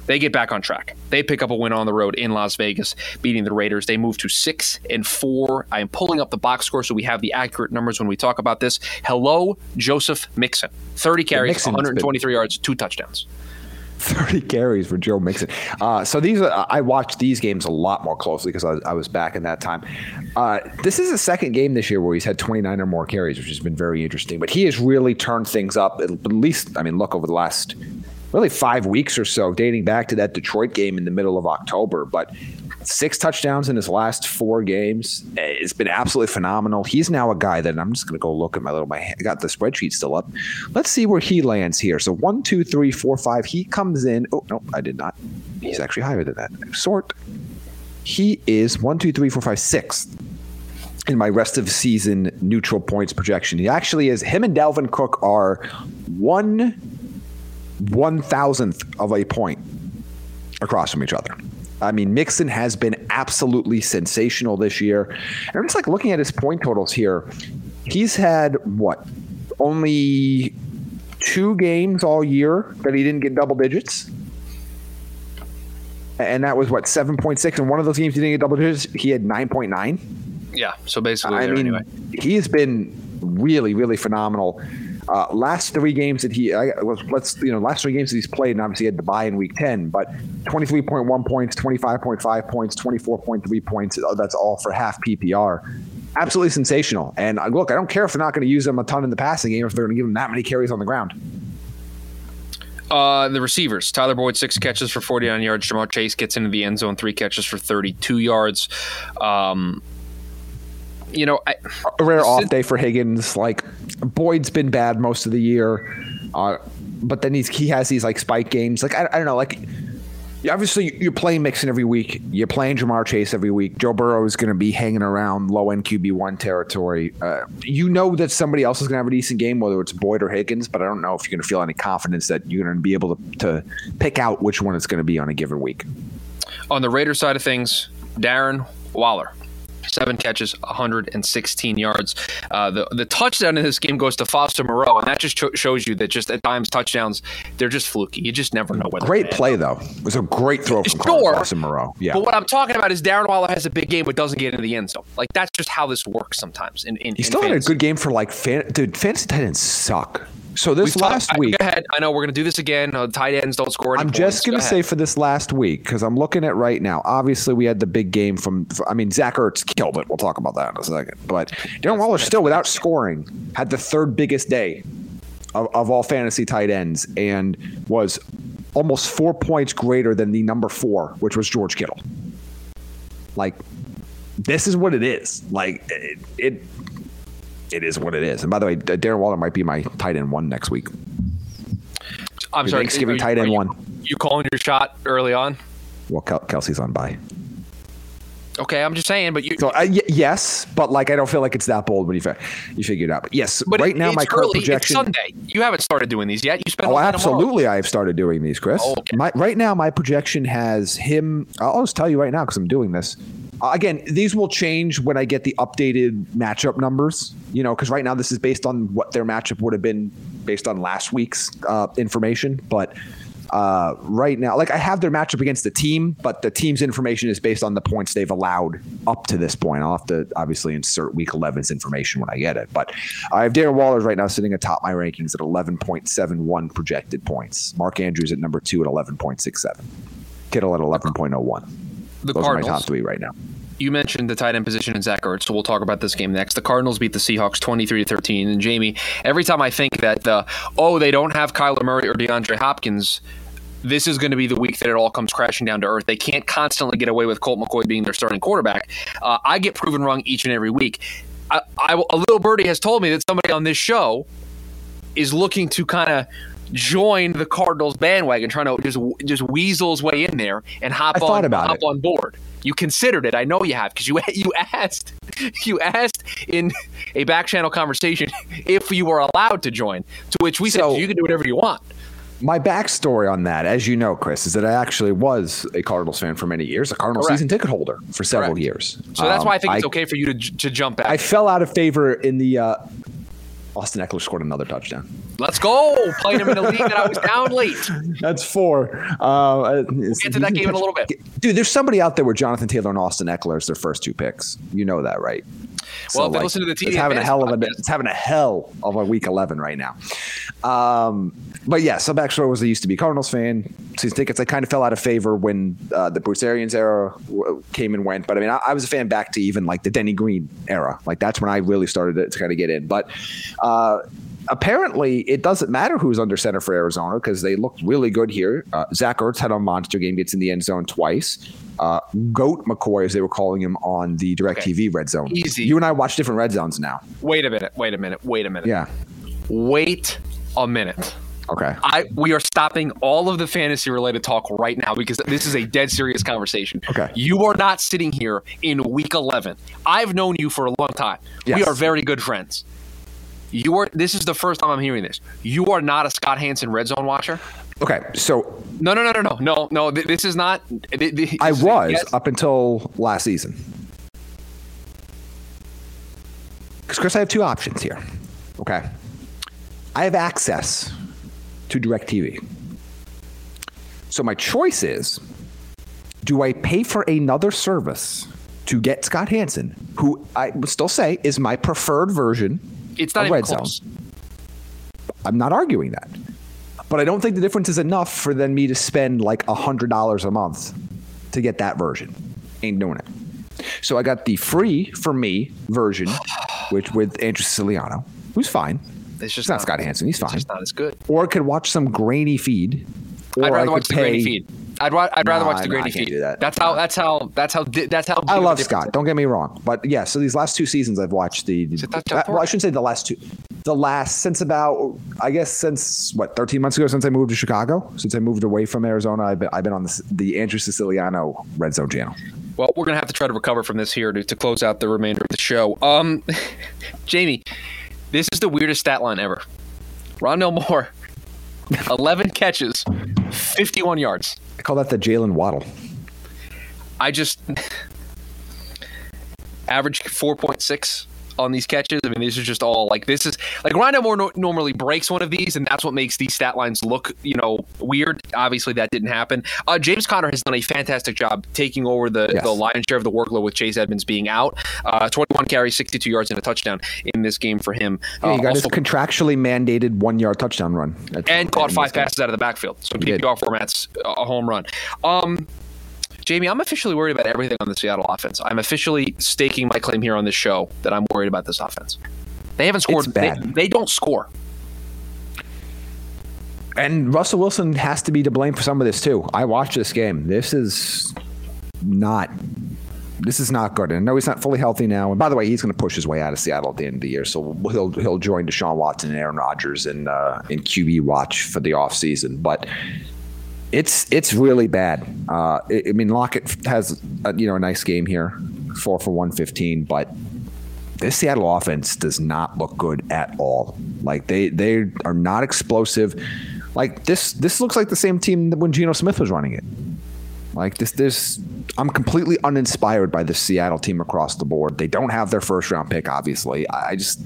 they get back on track. They pick up a win on the road in Las Vegas, beating the Raiders. They move to six and four. I am pulling up the box score so we have the accurate numbers when we talk about this. Hello, Joseph Mixon, thirty carries, Mixon one hundred twenty-three yards, two touchdowns. thirty carries for Joe Mixon. Uh, so these are, I watched these games a lot more closely because I, I was back in that time. Uh, this is the second game this year where he's had twenty-nine or more carries, which has been very interesting. But he has really turned things up, at least, I mean, look, over the last really five weeks or so, dating back to that Detroit game in the middle of October. But six touchdowns in his last four games. It's been absolutely phenomenal. He's now a guy that I'm just going to go look at my little, my I got the spreadsheet still up. Let's see where he lands here. So one, two, three, four, five. He comes in. Oh, no, I did not. He's actually higher than that. Sort. He is one, two, three, four, five, six in my rest of season neutral points projection. He actually is. Him and Dalvin Cook are one one thousandth of a point across from each other. I mean, Mixon has been absolutely sensational this year. And I'm just like looking at his point totals here. He's had, what, only two games all year that he didn't get double digits? And that was, what, seven point six? And one of those games he didn't get double digits, he had nine point nine. Yeah, so basically I mean, anyway. He has been really, really phenomenal. Uh, last three games that he I, let's you know last three games that he's played, and obviously he had the bye in week ten, but twenty-three point one points, twenty-five point five points, twenty-four point three points. That's all for half P P R. Absolutely sensational. And look, I don't care if they're not going to use him a ton in the passing game if they're going to give him that many carries on the ground. Uh, the receivers, Tyler Boyd, six catches for forty-nine yards. Jamar Chase gets into the end zone, three catches for thirty-two yards. Um, you know, I, a rare off day for Higgins. Like Boyd's been bad most of the year, uh, but then he's he has these like spike games. Like I, I don't know. Like obviously you're playing Mixon every week. You're playing Jamar Chase every week. Joe Burrow is going to be hanging around low end Q B one territory. Uh, you know that somebody else is going to have a decent game, whether it's Boyd or Higgins. But I don't know if you're going to feel any confidence that you're going to be able to, to pick out which one it's going to be on a given week. On the Raiders side of things, Darren Waller. Seven catches, one hundred sixteen yards. Uh, the the touchdown in this game goes to Foster Moreau, and that just cho- shows you that just at times touchdowns, they're just fluky. You just never know whether. Great play, though. It was a great throw from sure, Foster Moreau. Yeah. But what I'm talking about is Darren Waller has a big game but doesn't get into the end zone. Like, that's just how this works sometimes. In, in, He's in still fantasy. Had a good game for, like, fan- dude, fantasy tight ends suck. So this We've last talked, week, go ahead. I know we're going to do this again. Uh, tight ends don't score any I'm points. Just going to go say for this last week, because I'm looking at right now, obviously we had the big game from, I mean, Zach Ertz killed it. We'll talk about that in a second. But Darren Waller still, without scoring, had the third biggest day of, of all fantasy tight ends and was almost four points greater than the number four, which was George Kittle. Like, this is what it is. Like, it... it It is what it is. And by the way, Darren Waller might be my tight end one next week. I'm your sorry. Thanksgiving you, tight end you, one. You calling your shot early on? Well, Kel- Kelsey's on bye. Okay, I'm just saying, but you. So, uh, y- yes, but like I don't feel like it's that bold when you, fa- you figure it out. But yes, but right it, now my current early, projection. It's Sunday. You haven't started doing these yet. You spent. Oh, absolutely, I have started doing these, Chris. Oh, okay. my, right now, my projection has him. I'll just tell you right now because I'm doing this. Again, these will change when I get the updated matchup numbers, you know, because right now this is based on what their matchup would have been based on last week's uh, information. But uh, right now, like I have their matchup against the team, but the team's information is based on the points they've allowed up to this point. I'll have to obviously insert week eleven's information when I get it. But I have Darren Waller right now sitting atop my rankings at eleven point seven one projected points. Mark Andrews at number two at eleven point six seven. Kittle at eleven point oh one. The Those Cardinals. Are my top three right now. You mentioned the tight end position in Zach Ertz, so we'll talk about this game next. The Cardinals beat the Seahawks twenty-three to thirteen. And Jamie, every time I think that the oh they don't have Kyler Murray or DeAndre Hopkins, this is going to be the week that it all comes crashing down to earth. They can't constantly get away with Colt McCoy being their starting quarterback. Uh, I get proven wrong each and every week. I, I, a little birdie has told me that somebody on this show is looking to kind of join the Cardinals bandwagon, trying to just just weasel his way in there and hop on about hop it. on board. You considered it, I know you have, because you you asked you asked in a back channel conversation if you were allowed to join. To which we so, said you can do whatever you want. My backstory on that, as you know, Chris, is that I actually was a Cardinals fan for many years, a Cardinals Correct. season ticket holder for several Correct. years. So um, that's why I think I, it's okay for you to to jump back. I fell out of favor in the. Uh, Austin Eckler scored another touchdown. Let's go. Playing him in a league that I was down late. That's four. Uh, we'll get to that game in a little bit. Dude, there's somebody out there where Jonathan Taylor and Austin Eckler is their first two picks. You know that, right? Well, so, if like, they listen to the T D N it's having a hell of a It's having a hell of a week eleven right now. Um, but, yeah, so backstory was I used to be a Cardinals fan. Season tickets, I kind of fell out of favor when uh, the Bruce Arians era w- came and went. But, I mean, I, I was a fan back to even, like, the Denny Green era. Like, that's when I really started to, to kind of get in. But uh, apparently it doesn't matter who's under center for Arizona because they look really good here. Uh, Zach Ertz had a monster game, gets in the end zone twice. Uh, Goat McCoy, as they were calling him on the DirecTV okay. red zone. Easy. You and I watch different red zones now. Wait a minute. Wait a minute. Wait a minute. Yeah. Wait a minute. Okay. I we are stopping all of the fantasy related talk right now because this is a dead serious conversation. Okay. You are not sitting here in week eleven. I've known you for a long time. Yes. We are very good friends. You are. This is the first time I'm hearing this. You are not a Scott Hansen red zone watcher. Okay, so no, no, no, no, no, no, no. This is not. This I is was yes. up until last season. Because Chris, I have two options here. Okay, I have access to DirecTV. So my choice is: do I pay for another service to get Scott Hansen, who I would still say is my preferred version? It's not even close. I'm not arguing that. But I don't think the difference is enough for then me to spend like one hundred dollars a month to get that version. Ain't doing it. So I got the free for me version, which with Andrew Siciliano, who's fine. It's just it's not, not Scott Hansen. He's it's fine. It's just not as good. Or I could watch some grainy feed. Or I'd rather I could watch the pay, grainy feed. I'd, wa- I'd rather nah, watch the Grady nah, feed. Do that. That's how. That's how. That's how. That's how. I love Scott. Don't get me wrong, but yeah. So these last two seasons, I've watched the. the I, well, I shouldn't say the last two. The last since about I guess since what thirteen months ago since I moved to Chicago, since I moved away from Arizona, I've been I've been on the, the Andrew Siciliano Red Zone channel. Well, we're gonna have to try to recover from this here to, to close out the remainder of the show. Um, Jamie, this is the weirdest stat line ever. Rondale Moore, eleven catches, fifty-one yards. I call that the Jaylen Waddle. I just average four point six on these catches. I mean, these are just all like this is like Rondale Moore no- normally breaks one of these, and that's what makes these stat lines look, you know, weird. Obviously, that didn't happen. Uh, James Conner has done a fantastic job taking over the, yes. the lion's share of the workload with Chase Edmonds being out. Uh, twenty-one carries, sixty-two yards, and a touchdown in this game for him. Yeah, he got uh, also, his contractually mandated one-yard touchdown run, and the, caught five passes game. Out of the backfield. So P P R formats, a home run. Um, Jamie, I'm officially worried about everything on the Seattle offense. I'm officially staking my claim here on this show that I'm worried about this offense. They haven't scored. It's bad. They, they don't score. And Russell Wilson has to be to blame for some of this too. I watched this game. This is not. This is not good. And I know he's not fully healthy now. And by the way, he's going to push his way out of Seattle at the end of the year. So he'll he'll join Deshaun Watson and Aaron Rodgers in uh, in Q B watch for the offseason. But. It's it's really bad. Uh, I, I mean, Lockett has a, you know a nice game here, four for one fifteen. But this Seattle offense does not look good at all. Like they they are not explosive. Like this this looks like the same team that when Geno Smith was running it. Like this this I'm completely uninspired by the Seattle team across the board. They don't have their first round pick, obviously. I just.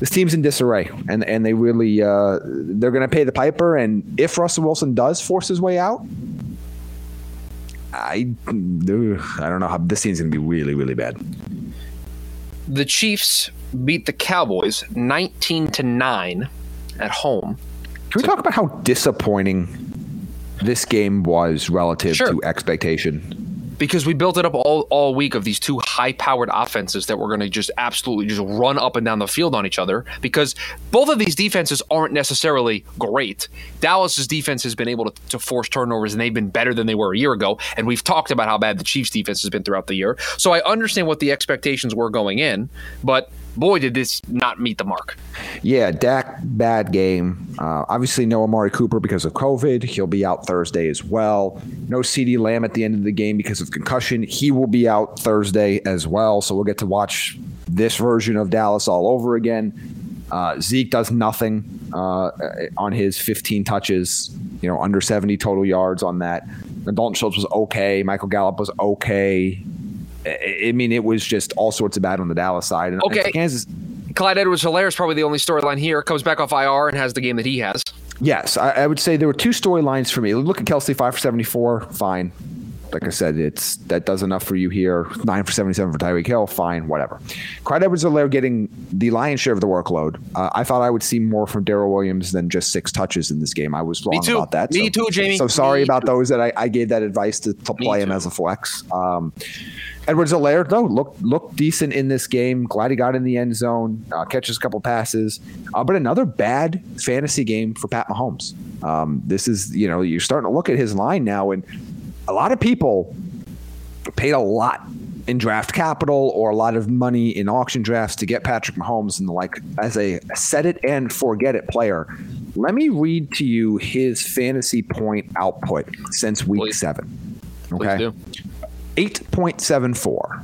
This team's in disarray, and and they really uh, they're going to pay the piper. And if Russell Wilson does force his way out, I I don't know how this team's going to be really really bad. The Chiefs beat the Cowboys nineteen to nine at home. Can we talk about how disappointing this game was relative sure. to expectation? Because we built it up all, all week of these two high-powered offenses that were going to just absolutely just run up and down the field on each other because both of these defenses aren't necessarily great. Dallas's defense has been able to, to force turnovers, and they've been better than they were a year ago, and we've talked about how bad the Chiefs' defense has been throughout the year. So I understand what the expectations were going in, but boy, did this not meet the mark. Yeah, Dak, bad game. Uh, obviously, no Amari Cooper because of COVID. He'll be out Thursday as well. No CeeDee Lamb at the end of the game because of concussion. He will be out Thursday as well. So we'll get to watch this version of Dallas all over again. Uh, Zeke does nothing uh, on his fifteen touches, you know, under seventy total yards on that. And Dalton Schultz was okay. Michael Gallup was okay. I mean, it was just all sorts of bad on the Dallas side. And okay. Kansas. Clyde Edwards-Helaire is probably the only storyline here. Comes back off I R and has the game that he has. Yes, I, I would say there were two storylines for me. Look at Kelsey, five for seventy-four, fine. Like I said, it's that does enough for you here. nine for seventy-seven for Tyreek Hill, fine, whatever. Clyde Edwards-Helaire getting the lion's share of the workload. Uh, I thought I would see more from Darrell Williams than just six touches in this game. I was wrong about that. Me so, too, Jamie. So sorry me about too. those that I, I gave that advice to, to play him as a flex. Um, Edwards-Helaire, though, looked looked decent in this game. Glad he got in the end zone, uh, catches a couple passes. Uh, but another bad fantasy game for Pat Mahomes. Um, this is, you know, you're starting to look at his line now, and a lot of people paid a lot in draft capital or a lot of money in auction drafts to get Patrick Mahomes and the like as a set it and forget it player. Let me read to you his fantasy point output since week Please. seven. Okay. eight point seven four,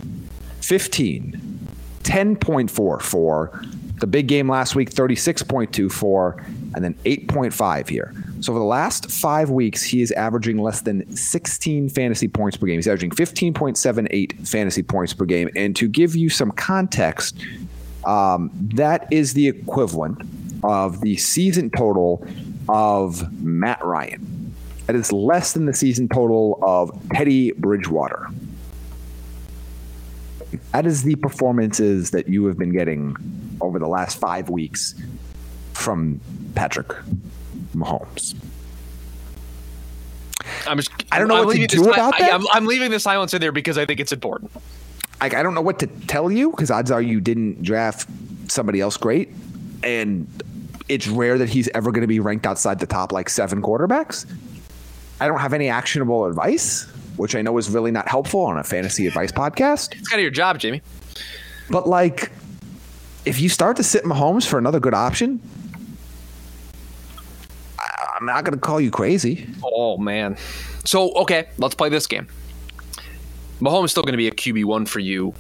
fifteen, ten point four four, the big game last week, thirty-six point two four, and then eight point five here. So for the last five weeks, he is averaging less than sixteen fantasy points per game. He's averaging fifteen point seven eight fantasy points per game. And to give you some context, um, that is the equivalent of the season total of Matt Ryan. That is less than the season total of Teddy Bridgewater. That is the performances that you have been getting over the last five weeks from Patrick Mahomes. I'm just, I don't know I'm what to do this, about I, that. I, I'm, I'm leaving the silence in there because I think it's important. I, I don't know what to tell you because odds are you didn't draft somebody else great. And it's rare that he's ever going to be ranked outside the top like seven quarterbacks. I don't have any actionable advice, which I know is really not helpful on a fantasy advice podcast. It's kind of your job, Jamie. But like, if you start to sit Mahomes for another good option, I'm not going to call you crazy. Oh, man. So, okay, let's play this game. Mahomes is still going to be a Q B one for you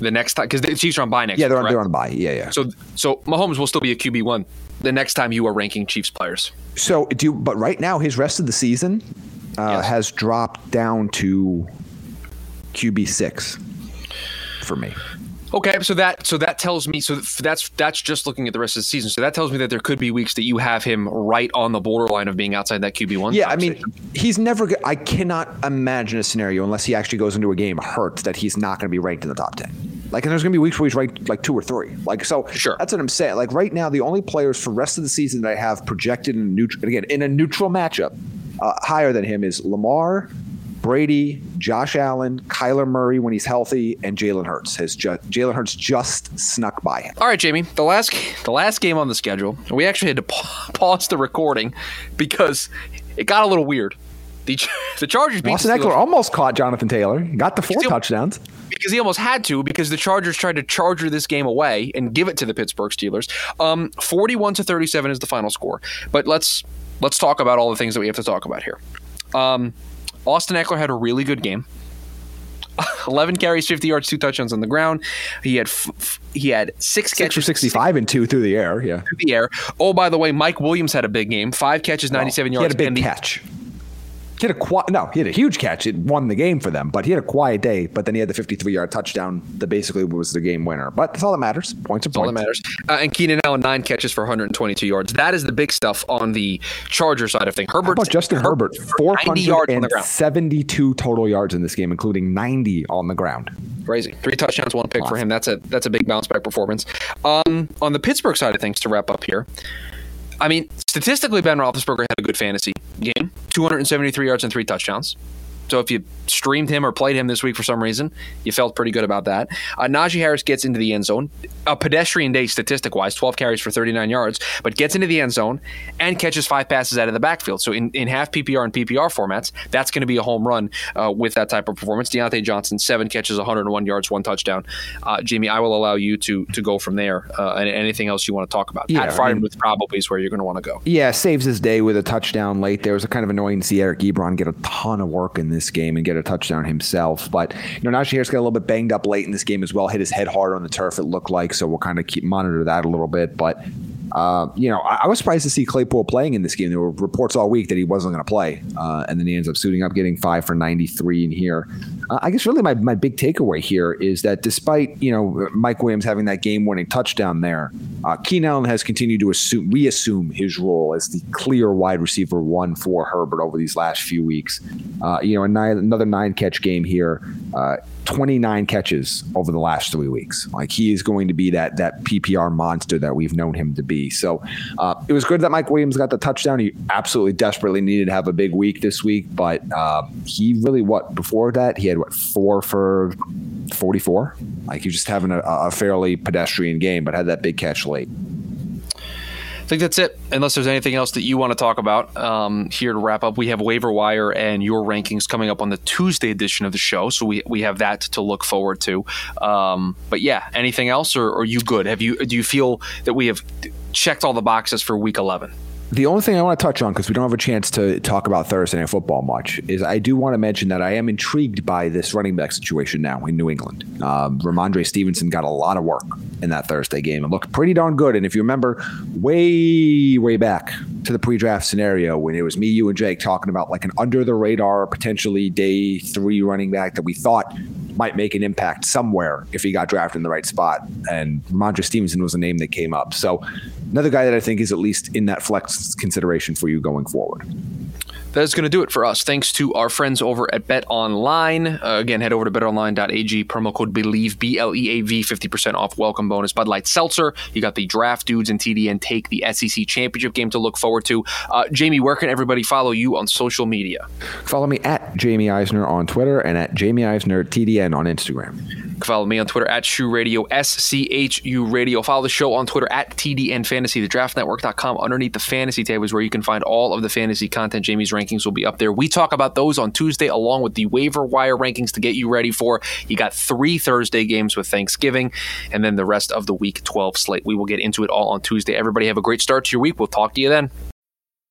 the next time, because the Chiefs are on bye next. Yeah, they're on, they're on bye. Yeah, yeah. So, so Mahomes will still be a Q B one the next time you are ranking Chiefs players. So, do you, but right now his rest of the season uh, yes. has dropped down to Q B six for me. Okay, so that so that tells me so that's that's just looking at the rest of the season. So that tells me that there could be weeks that you have him right on the borderline of being outside that Q B one. Yeah, I mean, he's never. I cannot imagine a scenario unless he actually goes into a game hurt that he's not going to be ranked in the top ten. Like, and there's going to be weeks where he's ranked like two or three. Like, so sure. That's what I'm saying. Like right now, the only players for the rest of the season that I have projected in a neutral again in a neutral matchup uh, higher than him is Lamar, Brady, Josh Allen, Kyler Murray when he's healthy, and Jalen Hurts has just Jalen Hurts just snuck by him. All right, Jamie, the last the last game on the schedule, we actually had to pa- pause the recording because it got a little weird. The the Chargers beat Austin Eckler almost caught Jonathan Taylor, got the four he, touchdowns because he almost had to because the Chargers tried to charger this game away and give it to the Pittsburgh Steelers. Um, forty-one to thirty-seven is the final score, but let's let's talk about all the things that we have to talk about here. Um. Austin Eckler had a really good game. eleven carries, fifty yards, two touchdowns on the ground. He had f- f- he had six, six catches. six for sixty-five and two through the air, yeah. Through the air. Oh, by the way, Mike Williams had a big game. Five catches, ninety-seven well, yards. He had a big catch. He had a qu- no, he had a huge catch. It won the game for them, but he had a quiet day. But then he had the fifty-three-yard touchdown that basically was the game winner. But that's all that matters. Points are points. All that matters. Uh, and Keenan Allen, nine catches for one hundred twenty-two yards. That is the big stuff on the Charger side of things. Herbert, How about Justin Herbert? four hundred seventy-two total yards in this game, including ninety on the ground. Crazy. Three touchdowns, one pick awesome. for him. That's a that's a big bounce-back performance. Um, on the Pittsburgh side of things, to wrap up here, I mean, statistically, Ben Roethlisberger had a good fantasy game, two hundred seventy-three yards and three touchdowns. So if you streamed him or played him this week for some reason, you felt pretty good about that. Uh, Najee Harris gets into the end zone, a pedestrian day statistic-wise, twelve carries for thirty-nine yards, but gets into the end zone and catches five passes out of the backfield. So in, in half P P R and P P R formats, that's going to be a home run uh, with that type of performance. Deontay Johnson, seven catches, one hundred one yards, one touchdown. Uh, Jamie, I will allow you to to go from there uh, and anything else you want to talk about. Yeah, Pat Fryermuth probably is where you're going to want to go. Yeah, saves his day with a touchdown late. There was a kind of annoying to see Eric Ebron get a ton of work in this. this game and get a touchdown himself. But, you know, Najee Harris got a little bit banged up late in this game as well. Hit his head hard on the turf, it looked like. So we'll kind of keep monitor that a little bit. But, uh, you know, I, I was surprised to see Claypool playing in this game. There were reports all week that he wasn't going to play. Uh, and then he ends up suiting up, getting five for ninety-three in here. Uh, I guess really my, my big takeaway here is that despite, you know, Mike Williams having that game-winning touchdown there, uh, Keenan Allen has continued to assume, we assume his role as the clear wide receiver one for Herbert over these last few weeks. Uh, you know, Nine, another nine-catch game here, uh, twenty-nine catches over the last three weeks. Like, he is going to be that that P P R monster that we've known him to be. So uh, it was good that Mike Williams got the touchdown. He absolutely desperately needed to have a big week this week, but uh, he really, what, before that, he had, what, four for forty-four? Like, he was just having a, a fairly pedestrian game, but had that big catch late. I think that's it, unless there's anything else that you want to talk about. Um, here to wrap up, we have Waiver Wire and your rankings coming up on the Tuesday edition of the show, so we we have that to look forward to. Um, but yeah, anything else, or are you good? Have you do you feel that we have checked all the boxes for Week eleven? The only thing I want to touch on, because we don't have a chance to talk about Thursday Night Football much, is I do want to mention that I am intrigued by this running back situation now in New England. Um, Ramondre Stevenson got a lot of work in that Thursday game and looked pretty darn good. And if you remember way, way back to the pre-draft scenario when it was me, you, and Jake talking about like an under-the-radar, potentially day three running back that we thought might make an impact somewhere if he got drafted in the right spot. And Ramondre Stevenson was a name that came up. So another guy that I think is at least in that flex consideration for you going forward. That is going to do it for us. Thanks to our friends over at BetOnline. Uh, again, head over to betonline dot a g, promo code BELIEVE, B L E A V, fifty percent off welcome bonus. Bud Light Seltzer. You got the Draft Dudes and T D N Take the S E C Championship game to look forward to. Uh, Jamie, where can everybody follow you on social media? Follow me at Jamie Eisner on Twitter and at Jamie Eisner T D N on Instagram. You can follow me on Twitter at Shoe Radio, S C H U Radio. Follow the show on Twitter at T D N Fantasy, the draft network dot com. Underneath the fantasy tab is where you can find all of the fantasy content. Jamie's rankings will be up there. We talk about those on Tuesday along with the waiver wire rankings to get you ready for. You got three Thursday games with Thanksgiving and then the rest of the Week twelve slate. We will get into it all on Tuesday. Everybody have a great start to your week. We'll talk to you then.